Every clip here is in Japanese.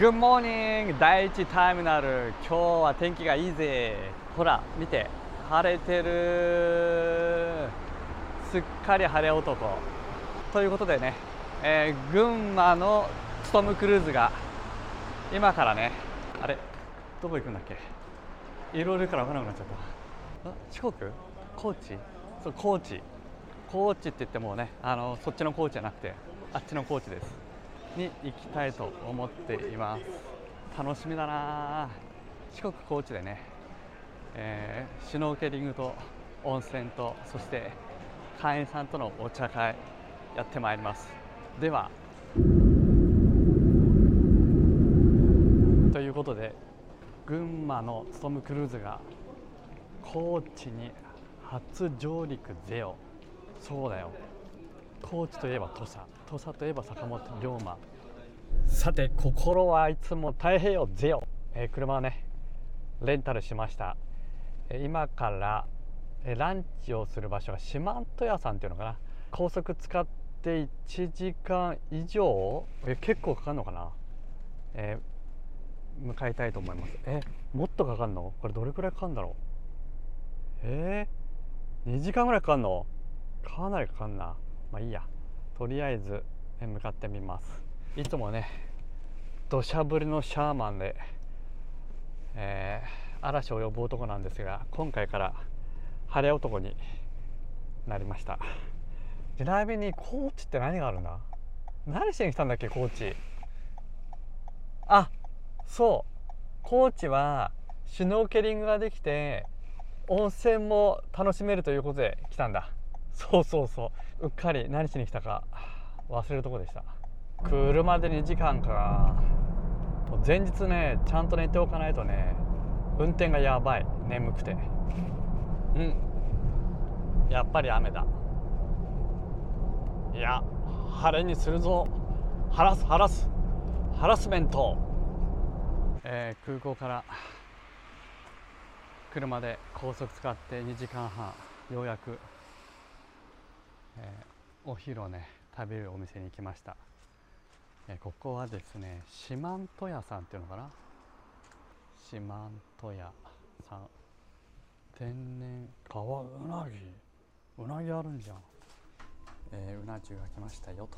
Good morning! 第一ターミナル、今日は天気がいいぜ。ほら見て、晴れてる。すっかり晴れ男ということでね、群馬のツトムクルーズが今からね、あれどこ行くんだっけ、いろいろから分からなくなっちゃった。あ、四国？高知？そう、高知。高知って言ってもね、そっちの高知じゃなくてあっちの高知ですに行きたいと思っています。楽しみだな。四国高知でね、シュノーケリングと温泉と、そして会員さんとのお茶会やってまいります。ではということで、群馬のツトムクルーズが高知に初上陸ぜよ。そうだよ、高知といえば土佐、土佐といえば坂本龍馬。さて、心はいつも太平洋ぜよ。車をねレンタルしました。今からランチをする場所が四万十屋さんっていうのかな。高速使って1時間以上、結構かかるのかな。向かいたいと思います。もっとかかるの？これどれくらいかかるんだろう。2時間ぐらいかかるの？かなりかかんな。まあいいや、とりあえず向かってみます。いつもね土砂降りのシャーマンで、嵐を呼ぶ男なんですが、今回から晴れ男になりました。ちなみに高知って何があるんだ、何しに来たんだっけ高知。あ、そう、高知はシュノーケリングができて温泉も楽しめるということで来たんだ。そうそうそう、うっかり何しに来たか忘れるとこでした。車で2時間か。もう前日ねちゃんと寝ておかないとね、運転がやばい、眠くて。やっぱり雨だ。いや、晴れにするぞ。ハラスメント。空港から車で高速使って2時間半、ようやくお昼をね食べるお店に行きました。ここはですね、四万十屋さんっていうのかな。四万十屋さん、天然川うなぎ、うなぎあるんじゃん。うな重が来ましたよと。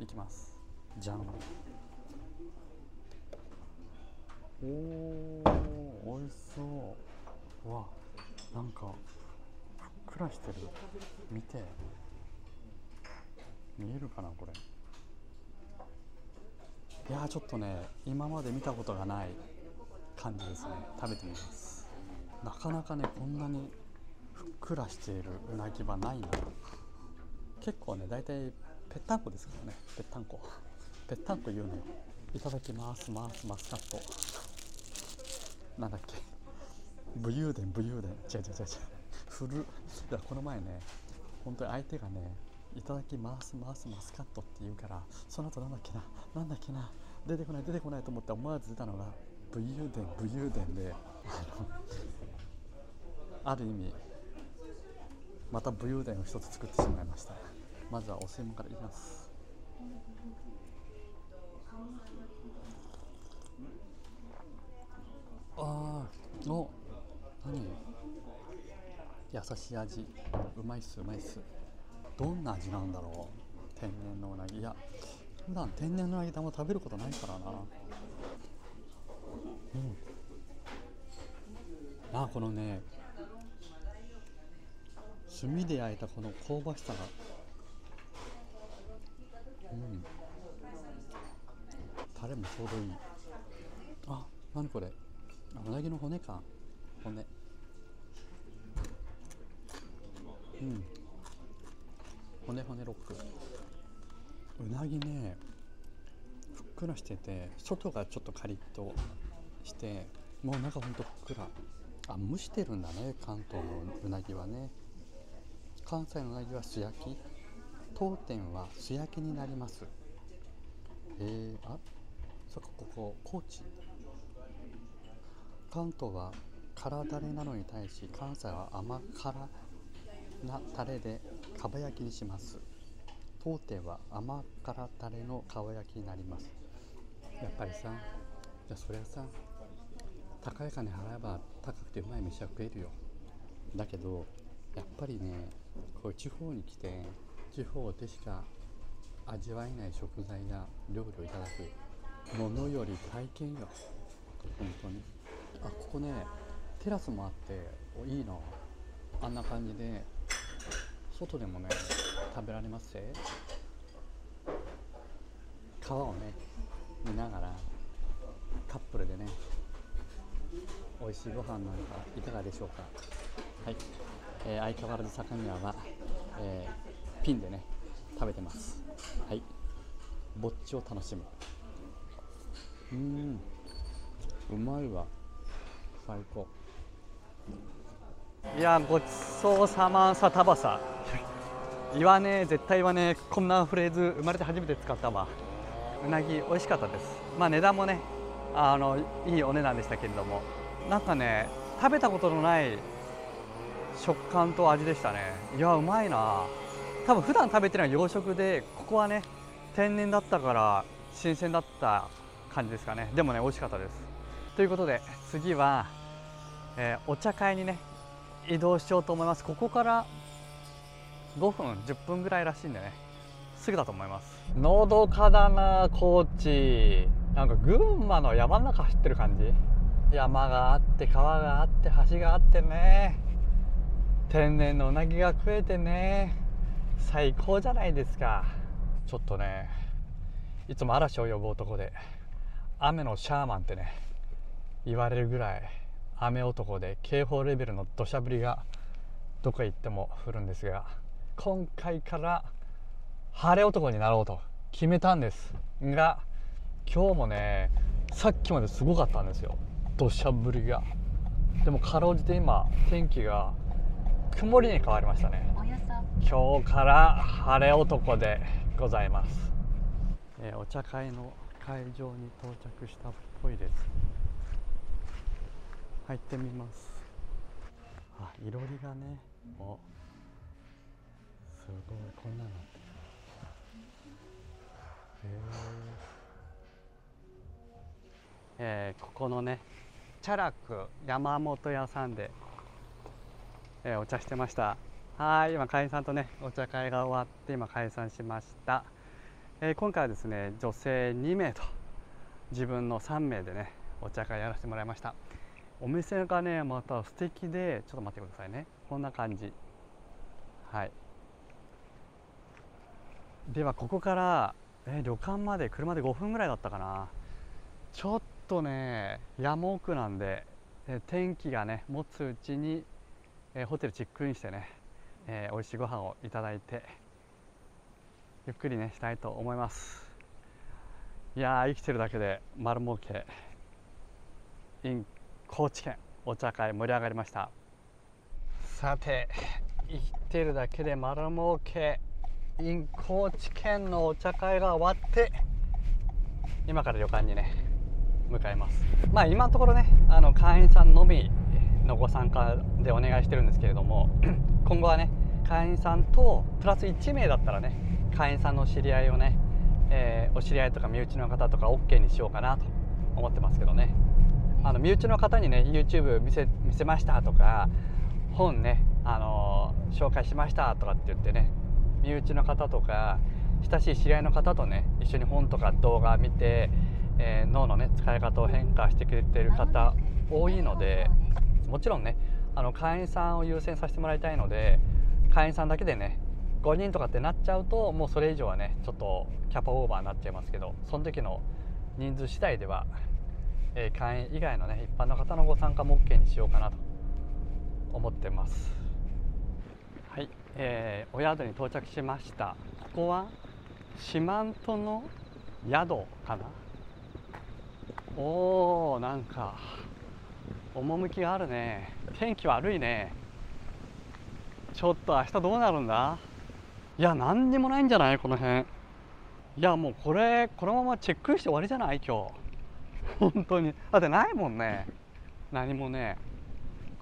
行きます。じゃん。おお、美味しそう。うわ、なんかふっくらしてる。見て、見えるかなこれ。いや、ちょっとね今まで見たことがない感じですね。食べてみます。なかなかねこんなにふっくらしているうなぎはないな。結構ねだいたいぺったんこですからね。ぺったんこ言うのよ。いただきます。マスカット、なんだっけ、武勇伝。違う、古っ。この前ね本当に相手がね、いただきますマスカットって言うから、その後なんだっけな、出てこないと思って思わず出たのが武勇伝で、ある意味また武勇伝を一つ作ってしまいました。まずはお吸い物からいきます。何優しい味。うまいっす。どんな味なんだろう、天然のうなぎ。いや、普段天然のうなぎってあんま食べることないからな。このね炭で焼いたこの香ばしさが、タレもちょうどいい。あ、何これ、うなぎの骨か。骨ロック。うなぎねふっくらしてて、外がちょっとカリッとして、もう中ほんとふっくら。あ、蒸してるんだね、関東のうなぎはね。関西のうなぎは素焼き、当店は素焼きになります。あ、そっか、ここ高知。関東は辛だれなのに対し、関西は甘辛なタレでかば焼きにします。当店は甘辛タレのかば焼きになります。やっぱりさじゃあそりゃさ、高い金払えば高くてうまい飯は食えるよ。だけどやっぱりね、こう地方に来て地方でしか味わえない食材や料理をいただくものより体験よ、本当に。あ、ここねテラスもあっていいな。あんな感じで外でもね食べられますし、川をね見ながらカップルでね美味しいご飯なんかいかがでしょうか。はい、相変わらず酒宮は、ピンでね食べてます。はい、ぼっちを楽しむ。うまいわ、最高。いや、ごちそうさまさたばさ言わねえ、絶対言わねえ。こんなフレーズ生まれて初めて使ったわ。うなぎ美味しかったです。まあ値段もね、いいお値段でしたけれども、なんかね食べたことのない食感と味でしたね。いや、うまいな。多分普段食べてるのは洋食で、ここはね天然だったから新鮮だった感じですかね。でもね美味しかったです。ということで次は、お茶会にね移動しようと思います。ここから5分10分ぐらいらしいんでね、すぐだと思います。のどかだな、高知。なんか群馬の山の中走ってる感じ。山があって川があって橋があってね、天然のうなぎが食えてね、最高じゃないですか。ちょっとね、いつも嵐を呼ぶ男で雨のシャーマンってね言われるぐらい雨男で、警報レベルの土砂降りがどこへ行っても降るんですが、今回から晴れ男になろうと決めたんですが、今日もねさっきまですごかったんですよ、土砂降りが。でもかろうじて今天気が曇りに変わりましたね。今日から晴れ男でございます。お茶会の会場に到着したっぽいです。入ってみます。あ、いろりがね、お、すごい、こんなのなってる。ここのねチャラク山本屋さんで、お茶してました。はい、今解散とねお茶会が終わって今解散しました。今回はですね女性2名と自分の3名でねお茶会やらせてもらいました。お店がねまた素敵で、ちょっと待ってくださいね、こんな感じ。はい、ではここから、旅館まで車で5分ぐらいだったかな。ちょっとね山奥なんで、天気がね持つうちに、ホテルチェックインしてね、美味しいご飯をいただいてゆっくりねしたいと思います。いやー、生きてるだけで丸儲け in 高知県お茶会盛り上がりました。さて、生きてるだけで丸儲け in 高知県のお茶会が終わって、今から旅館にね向かいます。まあ今のところね会員さんのみのご参加でお願いしてるんですけれども、今後はね会員さんとプラス1名だったらね会員さんの知り合いをね、お知り合いとか身内の方とか OK にしようかなと思ってますけどね。身内の方にね YouTube 見せましたとか、本ね、紹介しましたとかって言ってね、身内の方とか親しい知り合いの方とね一緒に本とか動画見て、脳のね使い方を変化してくれてる方多いので、もちろんね会員さんを優先させてもらいたいので、会員さんだけでね5人とかってなっちゃうと、もうそれ以上はねちょっとキャパオーバーになっちゃいますけど、その時の人数次第では、会員以外のね一般の方のご参加も OK にしようかなと思ってます。はい、お宿に到着しました。ここは四万十の宿かな。おー、なんか趣があるね。天気悪いね。ちょっと明日どうなるんだ。いや、何にもないんじゃないこの辺。いや、もうこのままチェックインして終わりじゃない今日。本当にだってないもんね、何もね。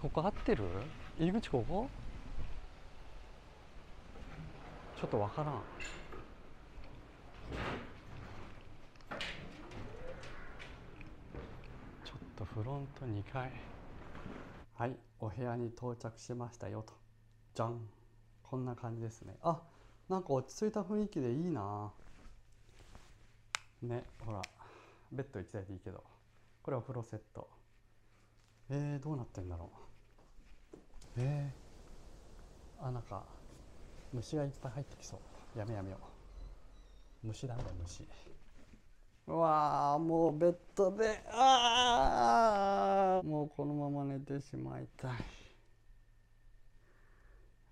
ここ合ってる？入り口ここ？ちょっとわからん。フロント2階。はい、お部屋に到着しましたよと。じゃん。こんな感じですね。あ、なんか落ち着いた雰囲気でいいな。ね、ほら、ベッド1台でいいけど。これお風呂セット。どうなってんだろう。あ、なんか、虫がいっぱい入ってきそう。やめよう。虫だね、虫。うわあ、もうベッドで、ああ、もうこのまま寝てしまいたい。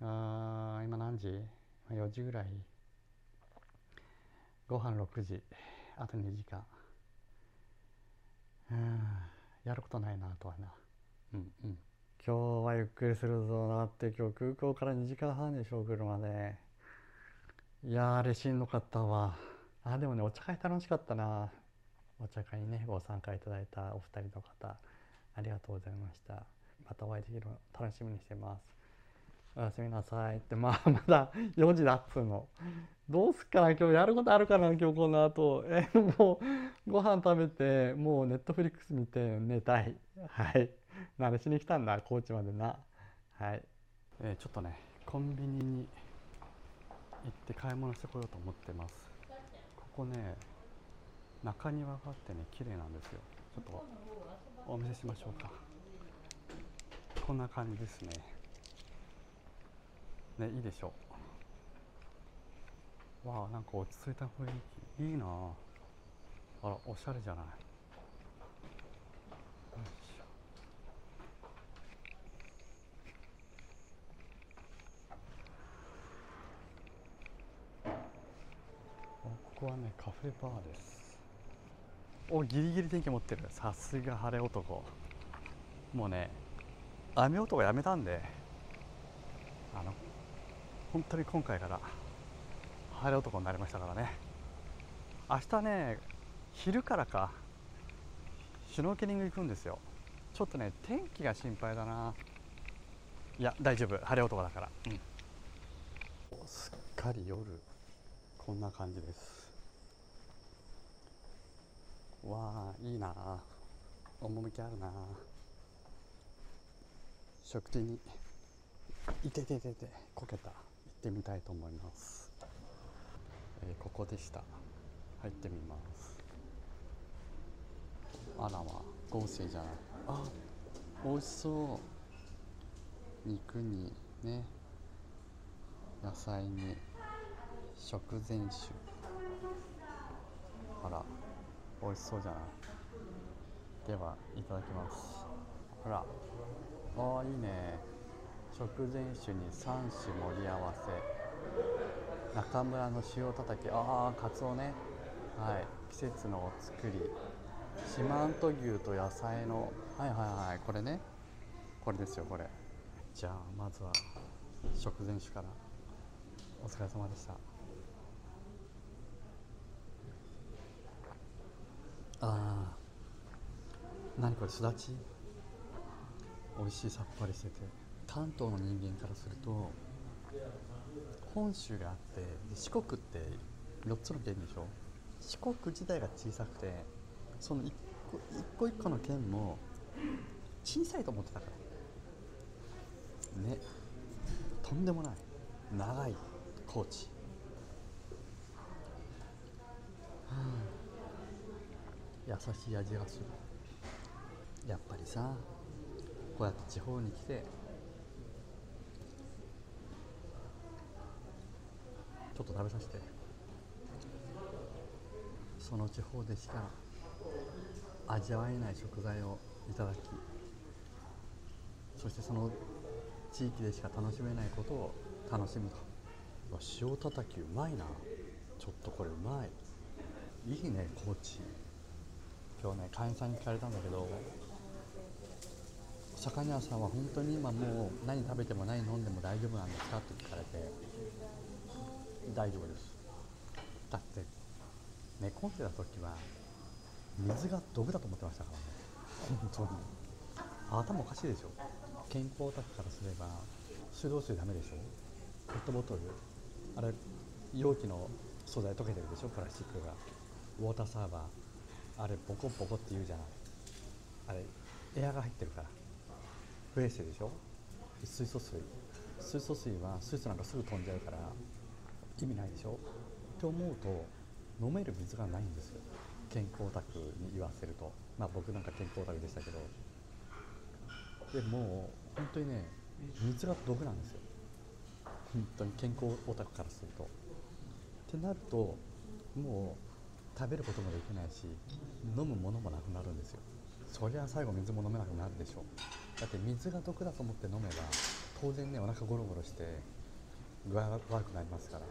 ああ、今何時 ?4 時ぐらい。ご飯6時。あと2時間。やることないなとはな。今日はゆっくりするぞなって、今日空港から2時間半でしょ、車で。いやー、あれしんどかったわ。あ、でもね、お茶会楽しかったな。お茶会にね、ご参加いただいたお二人の方、ありがとうございました。またお会いできるの楽しみにしてます。おやすみなさいって、まあ、まだ4時だっつうの。どうすっかな、今日やることあるかな、今日この後。もう、ご飯食べて、もうネットフリックス見て寝たい。はい。慣れしに来たんだ、高知までな。はい。ちょっとね、コンビニに行って買い物してこようと思ってます。ここね、中庭があってね、綺麗なんですよ。ちょっとお見せしましょうか。こんな感じですね。ね、いいでしょう。わあ、なんか落ち着いた雰囲気、いいなあ。あら、おしゃれじゃない。よいしここはね、カフェバーです。お、ギリギリ電気持ってる。さすが晴れ男。もうね、雨男やめたんで、本当に今回から晴れ男になりましたからね。明日ね、昼からかシュノーケリング行くんですよ。ちょっとね、天気が心配だな。いや、大丈夫、晴れ男だから、すっかり夜、こんな感じです。わあ、いいなあ。趣あるなあ。食事にいてこけた。行ってみたいと思います。ここでした。入ってみます。あらは合成じゃない。あ、美味しそう。肉にね、野菜に食前酒。あら、美味しそうじゃない。では、いただきます。あら、ああ、いいね。食前酒に3種盛り合わせ。中村の塩たたき。ああ、カツオね。はい、季節のお作り。四万十牛と野菜の、はい、これね、これですよ、これ。じゃあ、まずは食前酒から。お疲れ様でした。ああ、何これ、すだち。美味しい、さっぱりしてて。関東の人間からすると、本州があって、四国って4つの県でしょ。四国自体が小さくて、その一個一個の県も小さいと思ってたからね。とんでもない長い高知。優しい味がする。やっぱりさ、こうやって地方に来て、ちょっと食べさせて。その地方でしか味わえない食材をいただき、そしてその地域でしか楽しめないことを楽しむと。塩たたきうまいな。ちょっとこれうまい。いいね、高知。今日ね、会員さんに聞かれたんだけど、魚屋さんは本当に今もう何食べても何飲んでも大丈夫なんですかって聞かれて、大丈夫です。だって猫んでた時は水が毒だと思ってましたからね。本当に頭おかしいでしょ。健康オタクからすれば水道水ダメでしょ。ペットボトル、あれ容器の素材溶けてるでしょ、プラスチックが。ウォーターサーバー、あれボコボコって言うじゃない。あれエアが入ってるから不衛生でしょ。水素水は水素なんかすぐ飛んじゃうから意味ないでしょって思うと、飲める水がないんですよ、健康オタクに言わせると。まあ僕なんか健康オタクでしたけど、でもう本当にね、水が毒なんですよ、本当に健康オタクからすると。ってなると、もう食べることもできないし、飲むものもなくなるんですよ。そりゃ最後水も飲めなくなるでしょ。だって水が毒だと思って飲めば当然ね、お腹ゴロゴロして具合が悪くなりますから。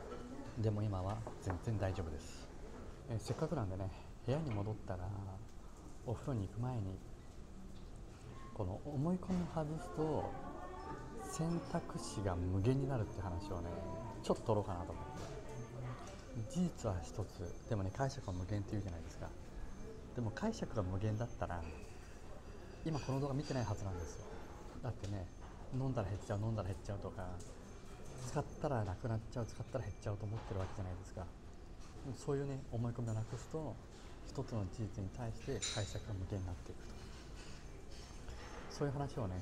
でも今は全然大丈夫です。せっかくなんでね、部屋に戻ったらお風呂に行く前にこの思い込みを外すと選択肢が無限になるって話をね、ちょっと取ろうかなと思って。事実は一つでもね、解釈は無限って言うじゃないですか。でも解釈が無限だったら今この動画見てないはずなんですよ。だってね、飲んだら減っちゃう、飲んだら減っちゃうとか、使ったらなくなっちゃう、使ったら減っちゃうと思ってるわけじゃないですか。そういうね、思い込みをなくすと一つの事実に対して解釈が無限になっていくと。そういう話をね、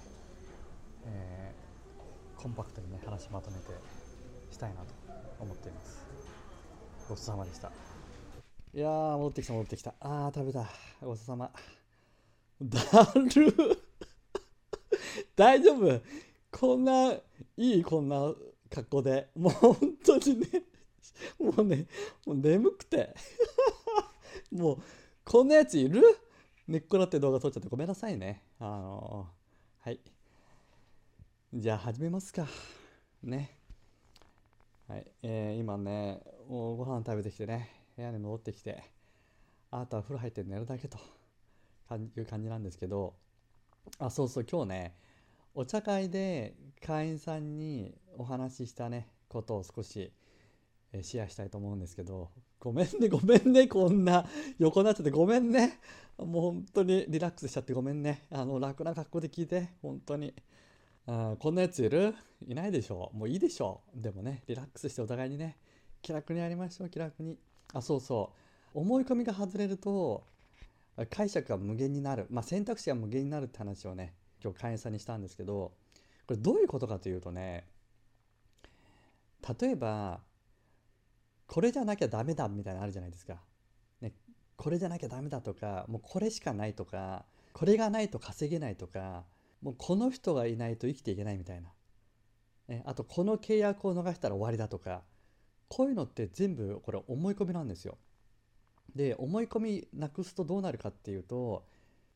コンパクトにね、話まとめてしたいなと思っています。ごちそうさまでした。いやー、戻ってきた戻ってきた。あー、食べた。ごちそうさま。だる大丈夫、こんないい、こんな格好で。もう本当にね、もう眠くてもうこんなやついる？寝っ転がって動画撮っちゃってごめんなさいね。はい、じゃあ始めますかね。はい、今ね、もうご飯食べてきてね、部屋に戻ってきて、あとは風呂入って寝るだけという感じなんですけど、あ、そうそう、今日ね、お茶会で会員さんにお話ししたねことを少しシェアしたいと思うんですけど、ごめんね、こんな横になっちゃってごめんね。もう本当にリラックスしちゃってごめんね。楽な格好で聞いて、本当に。こんなやついる？いないでしょ。もういいでしょ。でもね、リラックスしてお互いにね、気楽にやりましょう、気楽に。あ、そうそう。思い込みが外れると、解釈が無限になる。まあ選択肢が無限になるって話をね、今日会員さんにしたんですけど、これどういうことかというとね、例えば、これじゃなきゃダメだみたいなのあるじゃないですか、ね、これじゃなきゃダメだとか、もうこれしかないとか、これがないと稼げないとか、もうこの人がいないと生きていけないみたいな、ね、あとこの契約を逃したら終わりだとか、こういうのって全部これ思い込みなんですよ。で、思い込みなくすとどうなるかっていうと、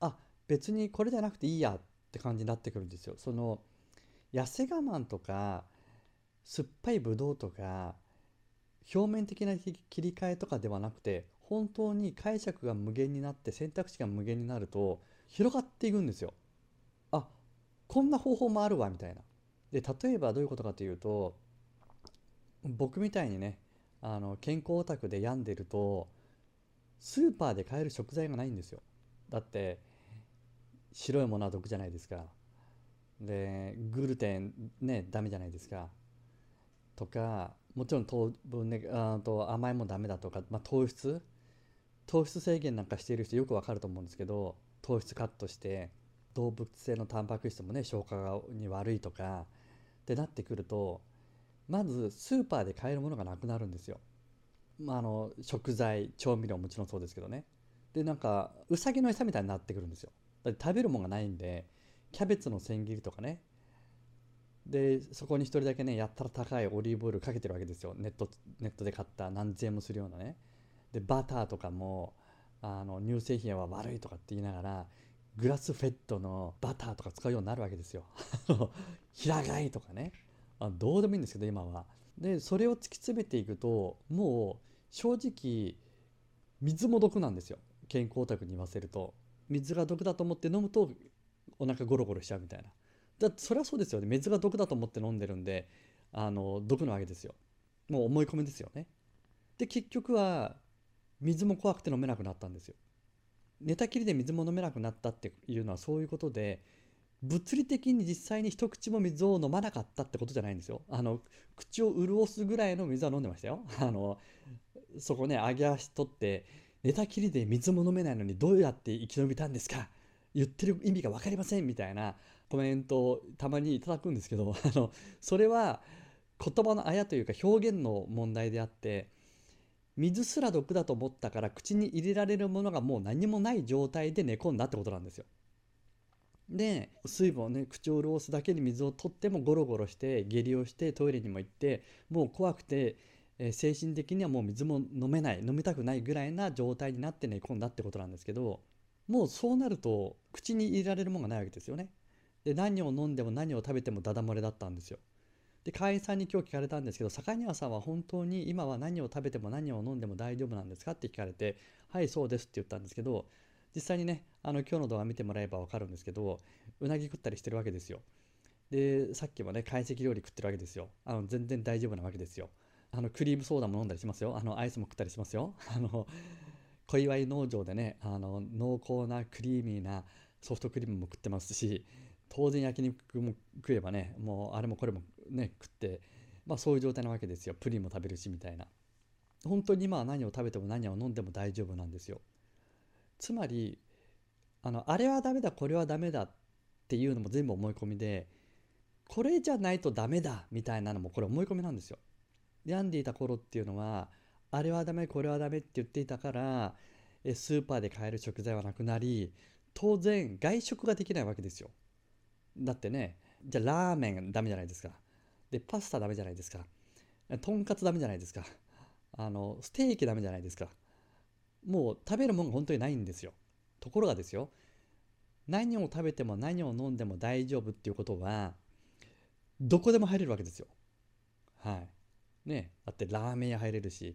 あ、別にこれじゃなくていいやって感じになってくるんですよ。その痩せ我慢とか酸っぱいブドウとか表面的な切り替えとかではなくて、本当に解釈が無限になって選択肢が無限になると広がっていくんですよ。あ、こんな方法もあるわみたいな。で、例えばどういうことかというと、僕みたいにね、健康オタクで病んでるとスーパーで買える食材がないんですよ。だって白いものは毒じゃないですか。で、グルテンね、ダメじゃないですか。とか、もちろん糖分ね、甘いもんダメだとか、まあ、糖質制限なんかしている人よくわかると思うんですけど、糖質カットして動物性のタンパク質もね、消化に悪いとかってなってくると、まずスーパーで買えるものがなくなるんですよ。まあ、食材、調味料もちろんそうですけどね。で、なんかうさぎの餌みたいになってくるんですよ。だって食べるもんがないんで、キャベツの千切りとかね。で、そこに一人だけね、やったら高いオリーブオイルかけてるわけですよ。ネットで買った何千円もするようなね。で、バターとかも乳製品は悪いとかって言いながら、グラスフェッドのバターとか使うようになるわけですよ平飼いとかね、どうでもいいんですけど今は。で、それを突き詰めていくと、もう正直水も毒なんですよ。健康オタクに言わせると、水が毒だと思って飲むとお腹ゴロゴロしちゃうみたいな。だってそれはそうですよね。水が毒だと思って飲んでるんで、毒なわけですよ。もう思い込みですよね。で、結局は水も怖くて飲めなくなったんですよ。寝たきりで水も飲めなくなったっていうのはそういうことで、物理的に実際に一口も水を飲まなかったってことじゃないんですよ。口を潤すぐらいの水は飲んでましたよ。そこね、揚げ足取って、寝たきりで水も飲めないのにどうやって生き延びたんですか言ってる意味が分かりませんみたいなコメントをたまにいただくんですけど、それは言葉のあやというか表現の問題であって、水すら毒だと思ったから口に入れられるものがもう何もない状態で寝込んだってことなんですよ。で、水分をね、口を潤すだけで水を取ってもゴロゴロして下痢をしてトイレにも行って、もう怖くて精神的にはもう水も飲めない、飲みたくないぐらいな状態になって寝込んだってことなんですけど、もうそうなると口に入れられるものがないわけですよね。で、何を飲んでも何を食べてもダダ漏れだったんですよ。で、会員さんに今日聞かれたんですけど、坂庭さんは本当に今は何を食べても何を飲んでも大丈夫なんですかって聞かれて、はい、そうですって言ったんですけど、実際にね、今日の動画見てもらえば分かるんですけど、うなぎ食ったりしてるわけですよ。で、さっきもね、懐石料理食ってるわけですよ。全然大丈夫なわけですよ。クリームソーダも飲んだりしますよ。アイスも食ったりしますよ。小岩農場でね、濃厚なクリーミーなソフトクリームも食ってますし、当然焼肉も食えばね、もうあれもこれもね食って、まあ、そういう状態なわけですよ。プリンも食べるしみたいな。本当に今は何を食べても何を飲んでも大丈夫なんですよ。つまりあれはダメだこれはダメだっていうのも全部思い込みで、これじゃないとダメだみたいなのもこれ思い込みなんですよ。病んでいた頃っていうのはあれはダメこれはダメって言っていたから、スーパーで買える食材はなくなり、当然外食ができないわけですよ。だってね、じゃあラーメンダメじゃないですか。で、パスタダメじゃないですか。とんかつダメじゃないですか。ステーキダメじゃないですか。もう食べるもんが本当にないんですよ。ところがですよ、何を食べても何を飲んでも大丈夫っていうことはどこでも入れるわけですよ。はい。ね、だってラーメン屋入れるし、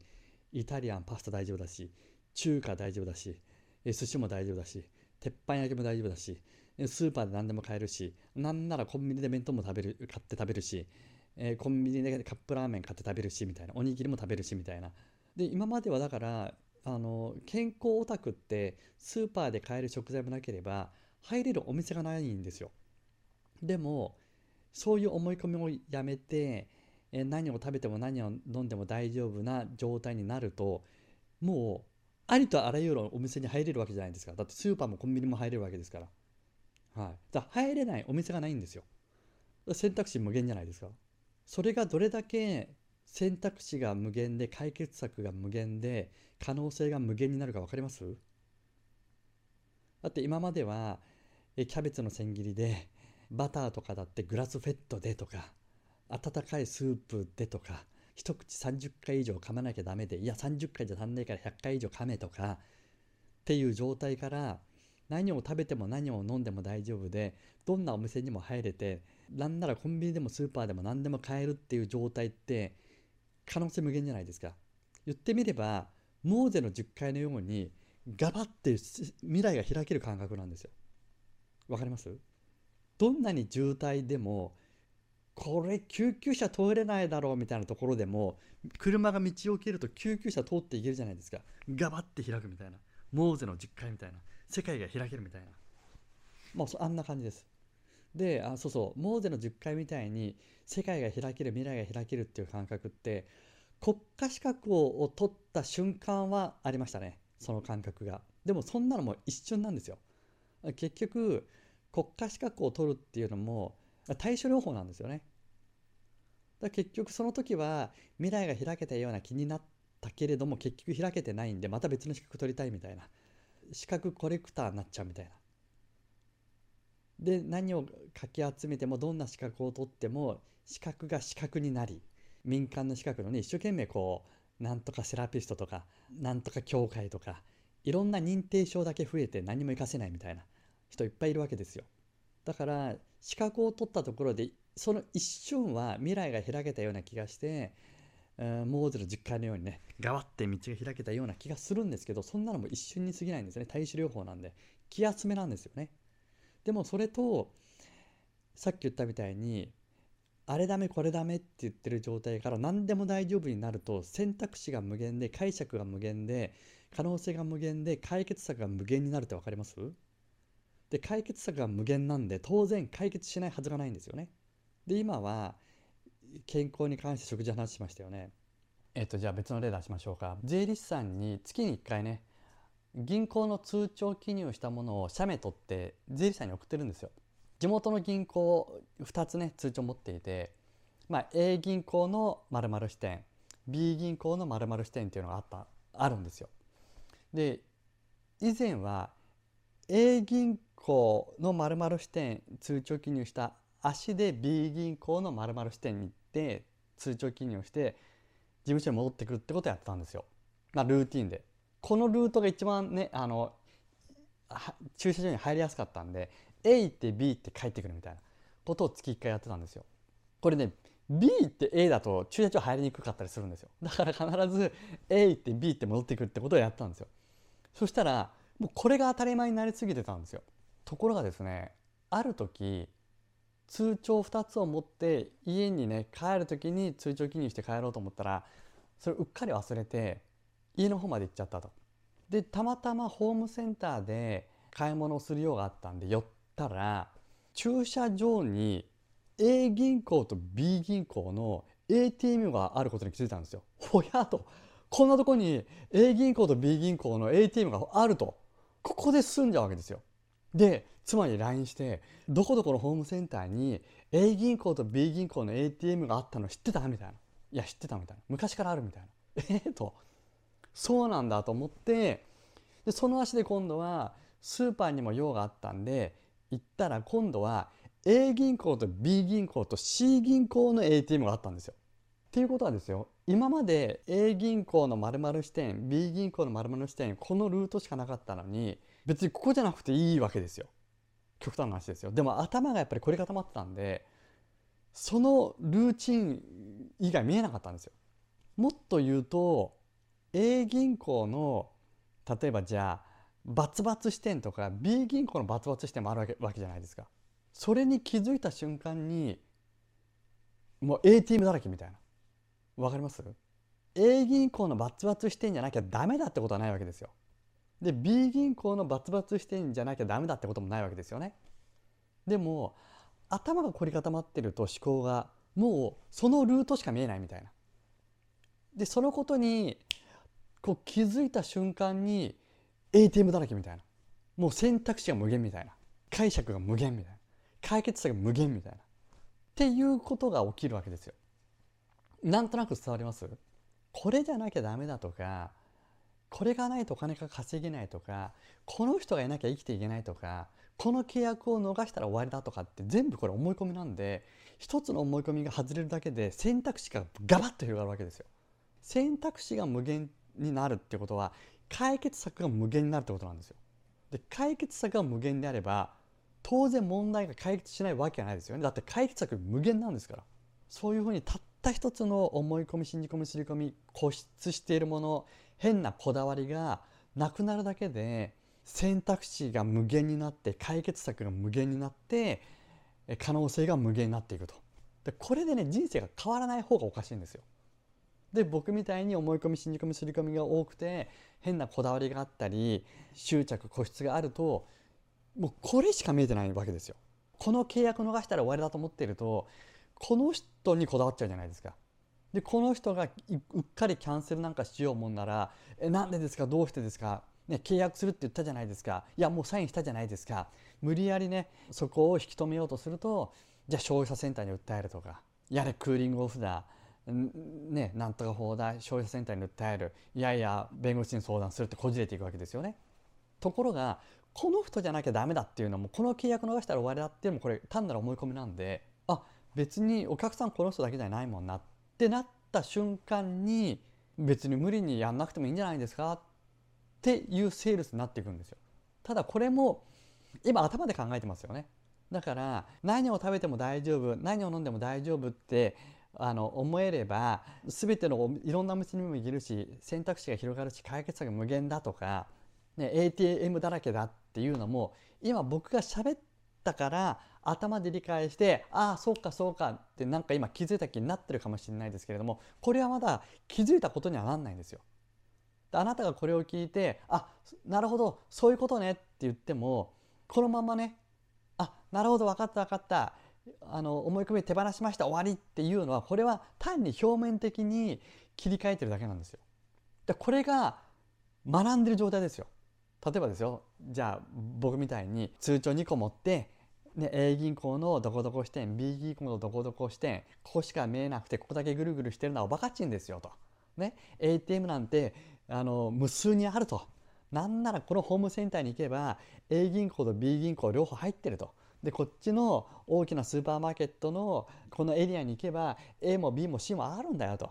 イタリアンパスタ大丈夫だし、中華大丈夫だし、寿司も大丈夫だし、鉄板焼きも大丈夫だし、スーパーで何でも買えるし、なんならコンビニで弁当も買って食べるし、コンビニでカップラーメン買って食べるしみたいな、おにぎりも食べるしみたいな。で、今まではだから健康オタクってスーパーで買える食材もなければ入れるお店がないんですよ。でもそういう思い込みをやめて、何を食べても何を飲んでも大丈夫な状態になると、もうありとあらゆるお店に入れるわけじゃないですか。だってスーパーもコンビニも入れるわけですから。はい、だから入れないお店がないんですよ。選択肢無限じゃないですか。それがどれだけ選択肢が無限で解決策が無限で可能性が無限になるか分かります？だって今まではキャベツの千切りで、バターとかだってグラスフェットでとか、温かいスープでとか、一口30回以上噛まなきゃダメで、いや30回じゃ足んないから100回以上噛めとかっていう状態から、何を食べても何を飲んでも大丈夫で、どんなお店にも入れて、なんならコンビニでもスーパーでも何でも買えるっていう状態って可能性無限じゃないですか。言ってみればモーゼの10回のようにガバッて未来が開ける感覚なんですよ。わかります？どんなに渋滞でも、これ救急車通れないだろうみたいなところでも、車が道を切ると救急車通っていけるじゃないですか。ガバッて開くみたいな、モーゼの10回みたいな、世界が開けるみたいな、まあ、あんな感じです。で、そうそう、モーゼの10回みたいに世界が開ける、未来が開けるっていう感覚って、国家資格を取った瞬間はありましたね、その感覚が。でもそんなのも一瞬なんですよ。結局、国家資格を取るっていうのも対処療法なんですよね。だから結局その時は未来が開けたような気になったけれども、結局開けてないんで、また別の資格取りたいみたいな。資格コレクターになっちゃうみたいな。で、何をかき集めてもどんな資格を取っても資格が資格になり、民間の資格のね、一生懸命こうなんとかセラピストとかなんとか協会とかいろんな認定証だけ増えて何も活かせないみたいな人いっぱいいるわけですよ。だから資格を取ったところでその一瞬は未来が開けたような気がして。モーゼの10回のようにね、ガワッて道が開けたような気がするんですけど、そんなのも一瞬に過ぎないんですね。対処療法なんで気集めなんですよね。でもそれとさっき言ったみたいに、あれダメこれダメって言ってる状態から何でも大丈夫になると、選択肢が無限で解釈が無限で可能性が無限で解決策が無限になるって分かります？で、解決策が無限なんで当然解決しないはずがないんですよね。で、今は健康に関して食事の話しましたよね。じゃあ別の例出しましょうか。税理士さんに月に1回ね、銀行の通帳記入したものを写メ取って税理士さんに送ってるんですよ。地元の銀行2つね通帳持っていて、A 銀行の〇〇支店、B 銀行の〇〇支店っていうのがあるんですよ。で、以前は A 銀行の〇〇支店通帳記入した足で B 銀行の〇〇支店に行って通帳記入をして事務所に戻ってくるってことをやってたんですよ。ルーティンで。このルートが一番ね駐車場に入りやすかったんで A 行って B 行って帰ってくるみたいなことを月1回やってたんですよ。これね、B 行って A だと駐車場入りにくかったりするんですよ。だから必ず A 行って B 行って戻ってくるってことをやったんですよ。そしたらもうこれが当たり前になりすぎてたんですよ。ところがですね、ある時通帳2つを持って家にね帰る時に通帳記入して帰ろうと思ったら、それをうっかり忘れて家の方まで行っちゃったと。で、たまたまホームセンターで買い物をする用があったんで寄ったら、駐車場に A 銀行と B 銀行の ATM があることに気づいたんですよ。ほやと、こんなとこに A 銀行と B 銀行の ATM があると、ここで済んじゃうわけですよ。で、妻に LINE して「どこどこのホームセンターに A 銀行と B 銀行の ATM があったの知ってた？」みたいな「いや知ってた」みたいな「昔からある」みたいな「とそうなんだ」と思って、でその足で今度はスーパーにも用があったんで行ったら、今度は A 銀行と B 銀行と C 銀行の ATM があったんですよ。っていうことはですよ、今まで A 銀行の〇〇支店 B 銀行の〇〇支店このルートしかなかったのに、別にここじゃなくていいわけですよ。極端な話ですよ。でも頭がやっぱり凝り固まってたんで、そのルーチン以外見えなかったんですよ。もっと言うと A 銀行の例えばじゃあバツバツ支店とか B 銀行のバツバツ支店もあるわけじゃないですか。それに気づいた瞬間にもう ATM だらけみたいな。わかります？ A 銀行のバツバツ支店じゃなきゃダメだってことはないわけですよ。で B 銀行のバツバツ支店じゃなきゃダメだってこともないわけですよね。でも頭が凝り固まってると思考がもうそのルートしか見えないみたいな。でそのことにこう気づいた瞬間に ATM だらけみたいな、もう選択肢が無限みたいな、解釈が無限みたいな、解決策が無限みたいなっていうことが起きるわけですよ。なんとなく伝わります？これじゃなきゃダメだとか、これがないとお金が稼げないとか、この人がいなきゃ生きていけないとか、この契約を逃したら終わりだとかって全部これ思い込みなんで、一つの思い込みが外れるだけで選択肢がガバッと広がるわけですよ。選択肢が無限になるってことは解決策が無限になるってことなんですよ。で、解決策が無限であれば当然問題が解決しないわけないですよね。だって解決策無限なんですから。そういうふうにたった一つの思い込み、信じ込み、刷り込み、固執しているもの、変なこだわりがなくなるだけで選択肢が無限になって、解決策が無限になって、可能性が無限になっていくと。でこれでね、人生が変わらない方がおかしいんですよ。で僕みたいに思い込み、信じ込み、刷り込みが多くて変なこだわりがあったり執着、固執があると、もうこれしか見えてないわけですよ。この契約逃したら終わりだと思っていると、この人にこだわっちゃうじゃないですか。でこの人がうっかりキャンセルなんかしようもんなら、なんでですか、どうしてですか、契約するって言ったじゃないですか、いやもうサインしたじゃないですか、無理やりねそこを引き止めようとすると、じゃあ消費者センターに訴えるとか、いやねクーリングオフだ、なんとか法だ、消費者センターに訴える、いやいや弁護士に相談するってこじれていくわけですよね。ところがこの人じゃなきゃダメだっていうのも、この契約逃したら終わりだっていうのも、これ単なる思い込みなんで、あ別にお客さんこの人だけじゃないもんなってなった瞬間に、別に無理にやんなくてもいいんじゃないですかっていうセールスになっていくんですよ。ただこれも今頭で考えてますよね。だから何を食べても大丈夫、何を飲んでも大丈夫って思えれば、全てのいろんなお店にも行けるし、選択肢が広がるし、解決策が無限だとか、ATM だらけだっていうのも、今僕が喋ったから頭で理解して、ああそうかそうかってなんか今気づいた気になってるかもしれないですけれども、これはまだ気づいたことにはなんないんですよ。あなたがこれを聞いて、あなるほどそういうことねって言っても、このままね、あなるほど分かった分かった、思い込み手放しました終わりっていうのは、これは単に表面的に切り替えてるだけなんですよ。でこれが学んでる状態ですよ。例えばですよ、じゃあ僕みたいに通帳2個持って、ね、A 銀行のどこどこ支店、B 銀行のどこどこ支店、ここしか見えなくてここだけぐるぐるしてるのはおバカちんですよと、ね、ATM なんて無数にあると。なんならこのホームセンターに行けば A 銀行と B 銀行両方入ってると。でこっちの大きなスーパーマーケットのこのエリアに行けば A も B も C もあるんだよと。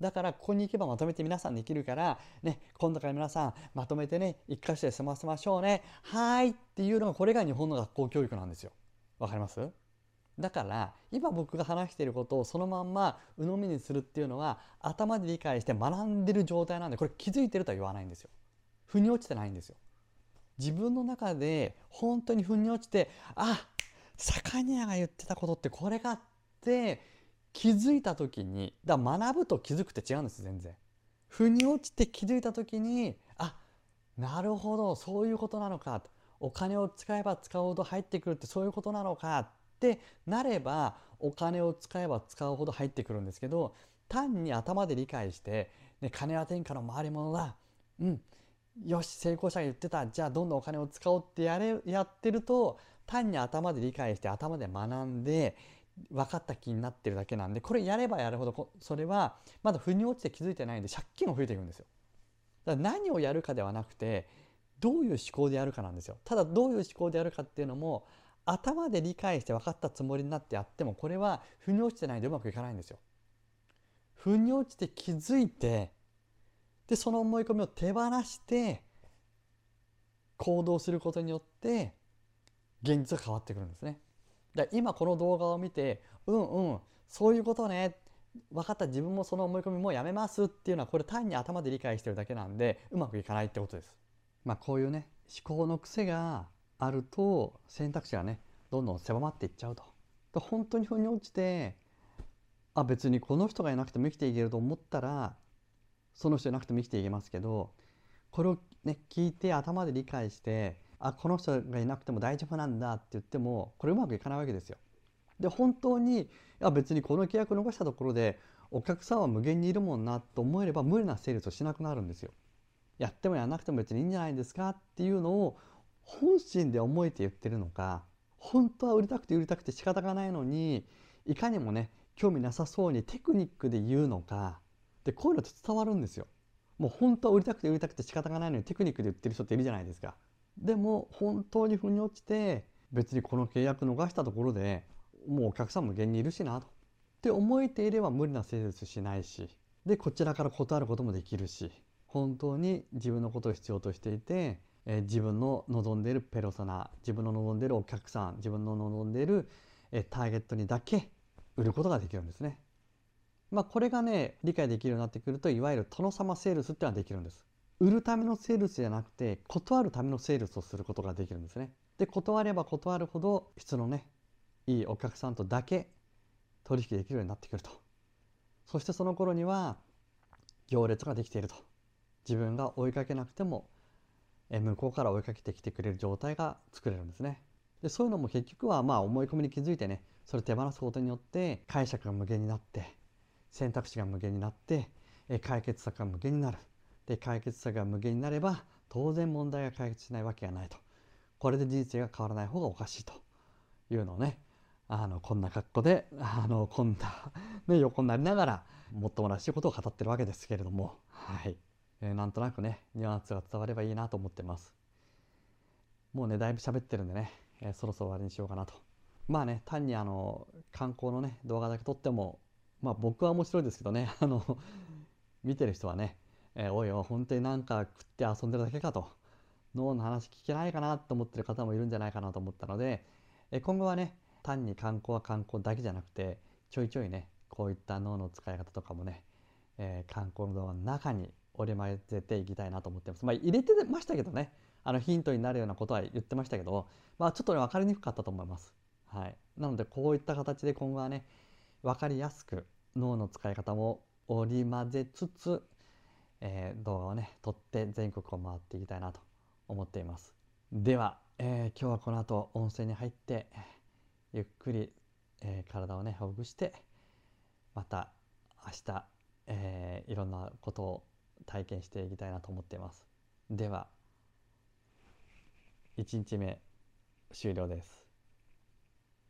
だからここに行けばまとめて皆さんできるから、ね、今度から皆さんまとめてね一箇所で済ませましょうね、はいっていうのがこれが日本の学校教育なんですよ。わかります？だから今僕が話していることをそのまんま鵜呑みにするっていうのは頭で理解して学んでる状態なんで、これ気づいてるとは言わないんですよ。腑に落ちてないんですよ。自分の中で本当に腑に落ちて、あ、坂根屋が言ってたことってこれかって気づいた時に、だから学ぶと気づくって違うんです。全然腑に落ちて気づいた時に、あ、なるほど、そういうことなのか、お金を使えば使うほど入ってくるってそういうことなのかってなれば、お金を使えば使うほど入ってくるんですけど、単に頭で理解して、ね、金は天下の回り物だ、うんよし成功者が言ってた、じゃあどんどんお金を使おうってやってると、単に頭で理解して頭で学んで分かった気になってるだけなんで、これやればやるほどそれはまだ腑に落ちて気づいてないんで借金も増えていくんですよ。だから何をやるかではなくて、どういう思考でやるかなんですよ。ただどういう思考でやるかっていうのも、頭で理解して分かったつもりになってやってもこれは腑に落ちてないんでうまくいかないんですよ。腑に落ちて気づいて、でその思い込みを手放して行動することによって現実が変わってくるんですね。だから今この動画を見て、うんうんそういうことね、分かった、自分もその思い込みもうやめますっていうのは、これ単に頭で理解してるだけなんでうまくいかないってことです。まあこういうね思考の癖があると選択肢がねどんどん狭まっていっちゃうと。で本当に腑に落ちて、あ、別にこの人がいなくても生きていけると思ったらその人なくても生きていけますけど、これをね聞いて頭で理解して、あ、この人がいなくても大丈夫なんだって言ってもこれうまくいかないわけですよ。で本当に、いや別にこの契約を残したところでお客さんは無限にいるもんなと思えれば無理なセールスをしなくなるんですよ。やってもやらなくても別にいいんじゃないですかっていうのを本心で思えて言ってるのか、本当は売りたくて売りたくて仕方がないのにいかにもね興味なさそうにテクニックで言うのか、でこういうのって伝わるんですよ。もう本当は売りたくて売りたくて仕方がないのにテクニックで売ってる人っているじゃないですか。でも本当に腑に落ちて、別にこの契約逃したところでもうお客さん無限にいるしなとって思えていれば無理なセールスしないし、でこちらから断ることもできるし、本当に自分のことを必要としていて、自分の望んでいるペルソナ、自分の望んでいるお客さん、自分の望んでいるターゲットにだけ売ることができるんですね。まあこれがね理解できるようになってくると、いわゆる殿様セールスっていうのはできるんです。売るためのセールスじゃなくて断るためのセールスをすることができるんですね。で断れば断るほど質のねいいお客さんとだけ取引できるようになってくると。そしてその頃には行列ができていると。自分が追いかけなくても向こうから追いかけてきてくれる状態が作れるんですね。でそういうのも結局はまあ思い込みに気づいてね、それを手放すことによって解釈が無限になって、選択肢が無限になって、解決策が無限になる。で解決策が無限になれば当然問題が解決しないわけがないと。これで人生が変わらない方がおかしいというのをね、こんな格好でこんなね横になりながらもっともらしいことを語ってるわけですけれども、はい、なんとなくねニュアンスが伝わればいいなと思ってます。もうねだいぶ喋ってるんでね、そろそろ終わりにしようかなと。まあね単に観光のね動画だけ撮ってもまあ僕は面白いですけどね、見てる人はね、おいおい本当になんか食って遊んでるだけかと、脳の話聞けないかなと思ってる方もいるんじゃないかなと思ったので、今後はね単に観光は観光だけじゃなくて、ちょいちょいねこういった脳の使い方とかもね、観光の動画の中に織り交ぜていきたいなと思ってます。まあ入れてましたけどね、ヒントになるようなことは言ってましたけど、まあちょっとね分かりにくかったと思います。はい、なのでこういった形で今後はね分かりやすく脳の使い方も織り交ぜつつ、動画をね撮って全国を回っていきたいなと思っています。では、今日はこの後温泉に入ってゆっくり、体をねほぐして、また明日、いろんなことを体験していきたいなと思っています。では1日目終了です。